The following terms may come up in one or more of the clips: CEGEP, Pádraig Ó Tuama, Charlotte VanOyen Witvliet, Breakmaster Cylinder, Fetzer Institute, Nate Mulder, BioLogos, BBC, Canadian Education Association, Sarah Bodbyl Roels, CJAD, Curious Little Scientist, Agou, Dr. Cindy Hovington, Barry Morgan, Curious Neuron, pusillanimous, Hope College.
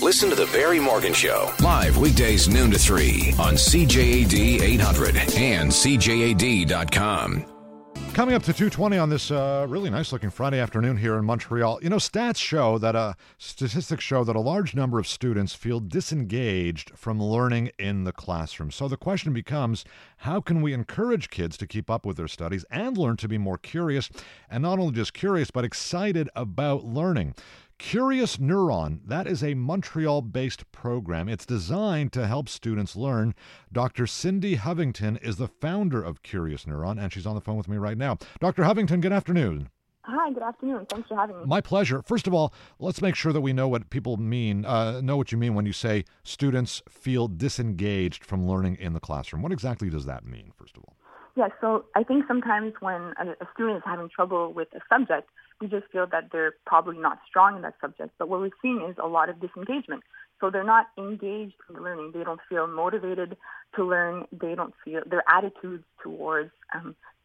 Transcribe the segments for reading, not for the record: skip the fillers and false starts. Listen to The Barry Morgan Show, live weekdays noon to 3 on CJAD 800 and CJAD.com. Coming up to 2:20 on this really nice-looking Friday afternoon here in Montreal. You know, statistics show that a large number of students feel disengaged from learning in the classroom. So the question becomes, how can we encourage kids to keep up with their studies and learn to be more curious, and not only just curious, but excited about learning? Curious Neuron, that is a Montreal-based program. It's designed to help students learn. Dr. Cindy Hovington is the founder of Curious Neuron, and she's on the phone with me right now. Dr. Hovington, good afternoon. Hi, good afternoon. Thanks for having me. My pleasure. First of all, let's make sure that we know what people mean, know what you mean when you say students feel disengaged from learning in the classroom. What exactly does that mean, first of all? Yeah, so I think sometimes when a student is having trouble with a subject, we just feel that they're probably not strong in that subject. But what we're seeing is a lot of disengagement. So they're not engaged in learning. They don't feel motivated to learn. They don't feel, their attitudes towards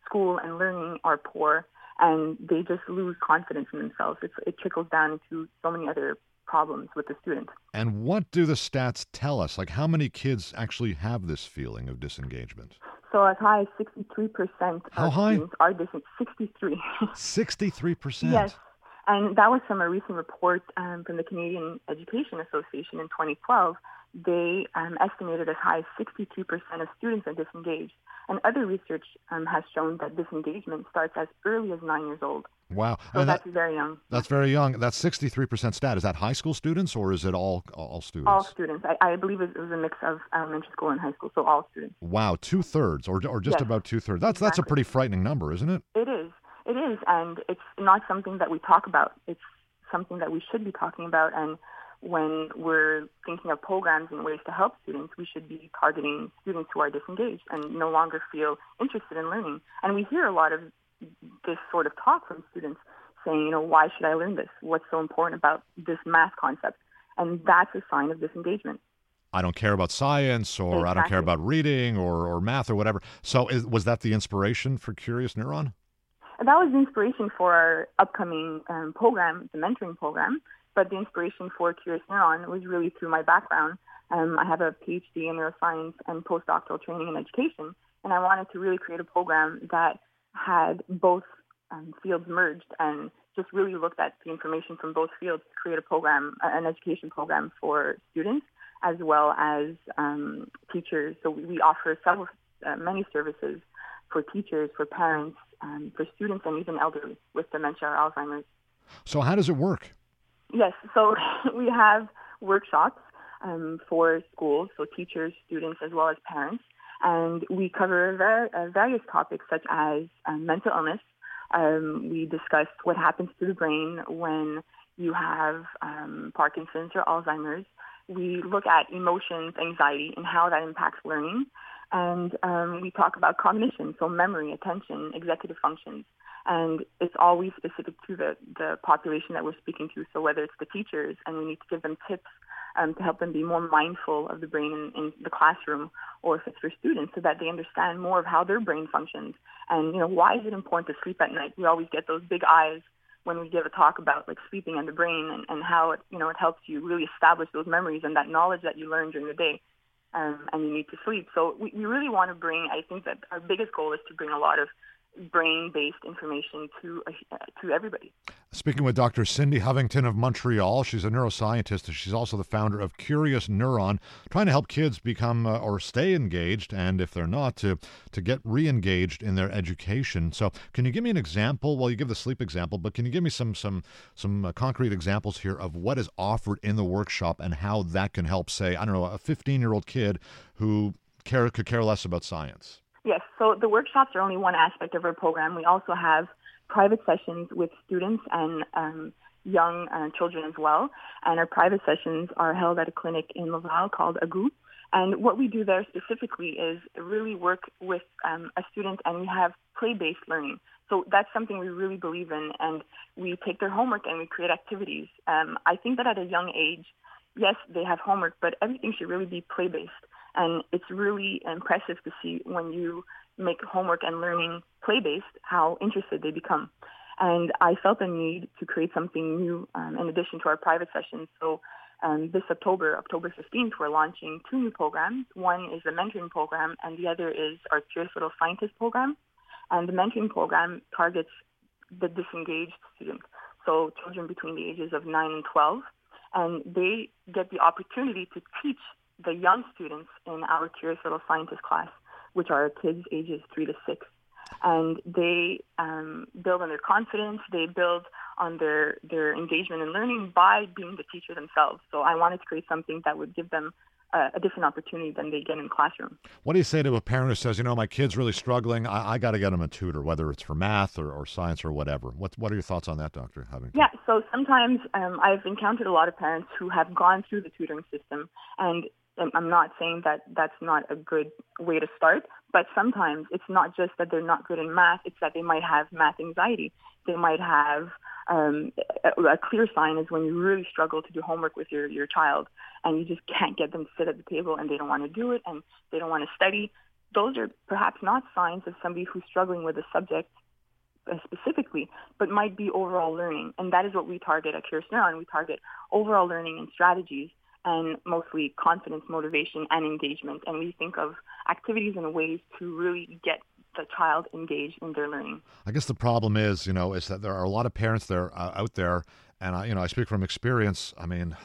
school and learning are poor, and they just lose confidence in themselves. It trickles down into so many other problems with the student. And what do the stats tell us? Like, how many kids actually have this feeling of disengagement? So as high as 63%. How high? Students are disengaged. 63. 63%? Yes. And that was from a recent report from the Canadian Education Association in 2012. They estimated as high as 62% of students are disengaged. And other research has shown that disengagement starts as early as 9 years old. Wow. So that's very young. That's very young. That's 63% stat. Is that high school students, or is it all students? All students. I believe it was a mix of elementary school and high school, so all students. Wow, two-thirds, or just yes, about two-thirds. That's exactly. That's a pretty frightening number, isn't it? It is, and it's not something that we talk about. It's something that we should be talking about, and when we're thinking of programs and ways to help students, we should be targeting students who are disengaged and no longer feel interested in learning. And we hear a lot of this sort of talk from students saying, you know, why should I learn this? What's so important about this math concept? And that's a sign of disengagement. I don't care about science, or exactly. I don't care about reading or math or whatever. So was that the inspiration for Curious Neuron? And that was the inspiration for our upcoming program, the mentoring program. But the inspiration for Curious Neuron was really through my background. I have a PhD in neuroscience and postdoctoral training in education, and I wanted to really create a program that had both fields merged and just really looked at the information from both fields to create a program, an education program for students as well as teachers. So we offer several, many services for teachers, for parents, for students, and even elderly with dementia or Alzheimer's. So how does it work? Yes, so we have workshops for schools, so teachers, students, as well as parents, and we cover various topics such as mental illness. We discussed what happens to the brain when you have Parkinson's or Alzheimer's. We look at emotions, anxiety, and how that impacts learning, and we talk about cognition, so memory, attention, executive functions. And it's always specific to the population that we're speaking to. So whether it's the teachers, and we need to give them tips to help them be more mindful of the brain in the classroom, or if it's for students, so that they understand more of how their brain functions. And, you know, why is it important to sleep at night? We always get those big eyes when we give a talk about, like, sleeping and the brain and how it, you know, it helps you really establish those memories and that knowledge that you learn during the day. And you need to sleep. So we really want to bring, I think that our biggest goal is to bring a lot of brain-based information to everybody. Speaking with Dr. Cindy Hovington of Montreal, she's a neuroscientist, and she's also the founder of Curious Neuron, trying to help kids become or stay engaged, and if they're not, to get re-engaged in their education. So can you give me an example? Well, you give the sleep example, but can you give me some concrete examples here of what is offered in the workshop and how that can help, say, I don't know, a 15-year-old kid who could care less about science? Yes, so the workshops are only one aspect of our program. We also have private sessions with students and young children as well. And our private sessions are held at a clinic in Laval called Agou. And what we do there specifically is really work with a student, and we have play-based learning. So that's something we really believe in, and we take their homework and we create activities. I think that at a young age, yes, they have homework, but everything should really be play-based. And it's really impressive to see when you make homework and learning play-based how interested they become. And I felt the need to create something new in addition to our private sessions. So this October 15th, we're launching two new programs. One is the mentoring program, and the other is our Curious Little Scientist program. And the mentoring program targets the disengaged students, so children between the ages of 9 and 12. And they get the opportunity to teach the young students in our Curious Little Scientist class, which are kids ages 3 to 6. And they build on their confidence. They build on their engagement in learning by being the teacher themselves. So I wanted to create something that would give them a different opportunity than they get in the classroom. What do you say to a parent who says, you know, my kid's really struggling. I got to get them a tutor, whether it's for math or science or whatever. What are your thoughts on that, Dr. Hovington? Yeah, so sometimes I've encountered a lot of parents who have gone through the tutoring system, and I'm not saying that that's not a good way to start, but sometimes it's not just that they're not good in math, it's that they might have math anxiety. They might have a clear sign is when you really struggle to do homework with your child and you just can't get them to sit at the table and they don't want to do it and they don't want to study. Those are perhaps not signs of somebody who's struggling with a subject specifically, but might be overall learning. And that is what we target at Curious Neuron. We target overall learning and strategies, and mostly confidence, motivation, and engagement. And we think of activities and ways to really get the child engaged in their learning. I guess the problem is, you know, is that there are a lot of parents there out there, and I speak from experience. I mean,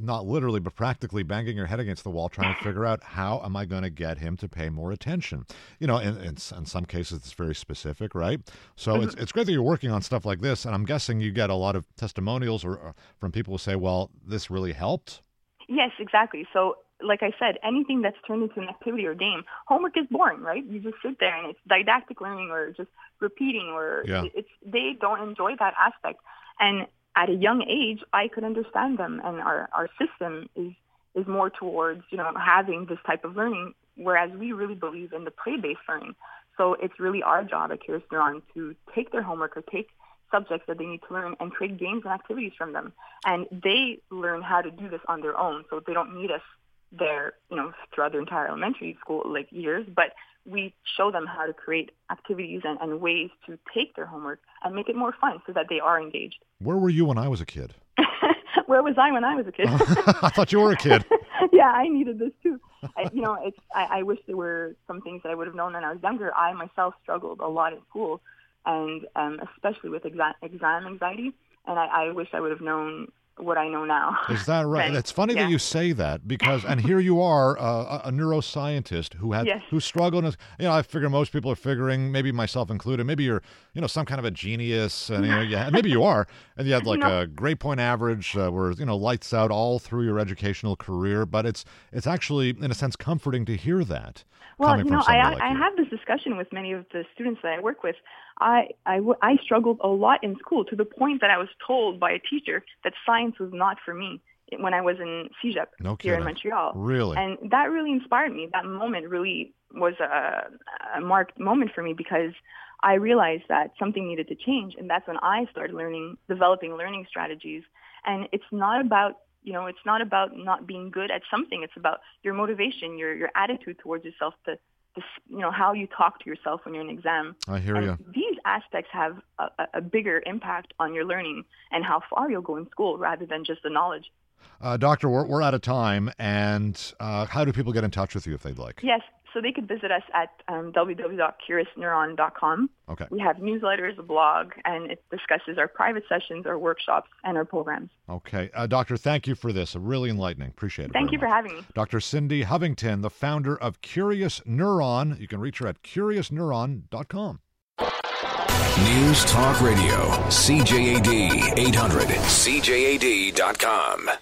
not literally, but practically banging your head against the wall trying to figure out how am I going to get him to pay more attention. You know, in some cases it's very specific, right? So it's great that you're working on stuff like this, and I'm guessing you get a lot of testimonials or from people who say, well, this really helped. Yes, exactly. So, like I said, anything that's turned into an activity or game, homework is boring, right? You just sit there and it's didactic learning or just repeating, or they don't enjoy that aspect. And at a young age, I could understand them. And our system is more towards, you know, having this type of learning, whereas we really believe in the play-based learning. So it's really our job at Curious Neuron to take their homework or take subjects that they need to learn and create games and activities from them. And they learn how to do this on their own, so they don't need us there, you know, throughout their entire elementary school like years, but we show them how to create activities and ways to take their homework and make it more fun so that they are engaged. Where were you when I was a kid? Where was I when I was a kid? I thought you were a kid. Yeah, I needed this too. I wish there were some things that I would have known when I was younger. I myself struggled a lot in school, and especially with exam anxiety. And I wish I would have known what I know now. Is that right? It's funny that you say that, because, and here you are, a neuroscientist who struggled. You know, I figure most people are figuring, maybe myself included, maybe you're, you know, some kind of a genius, and you know, yeah, maybe you are, and you had like a grade point average, where, you know, lights out all through your educational career. But it's actually, in a sense, comforting to hear that. Well, you know, I have this discussion with many of the students that I work with. I struggled a lot in school, to the point that I was told by a teacher that science was not for me when I was in CEGEP here in Montreal. Really? And that really inspired me. That moment really was a marked moment for me, because I realized that something needed to change. And that's when I started developing learning strategies. And it's not about, you know, it's not about not being good at something. It's about your motivation, your attitude towards yourself, you know, how you talk to yourself when you're in an exam. I hear you. These aspects have a bigger impact on your learning and how far you'll go in school, rather than just the knowledge. Doctor, we're out of time, and how do people get in touch with you if they'd like? Yes, so they could visit us at www.curiousneuron.com. Okay. We have newsletters, a blog, and it discusses our private sessions, our workshops, and our programs. Okay. Doctor, thank you for this. Really enlightening. Appreciate it. Thank you for having me. Dr. Cindy Hovington, the founder of Curious Neuron. You can reach her at curiousneuron.com. News Talk Radio, CJAD 800, CJAD.com.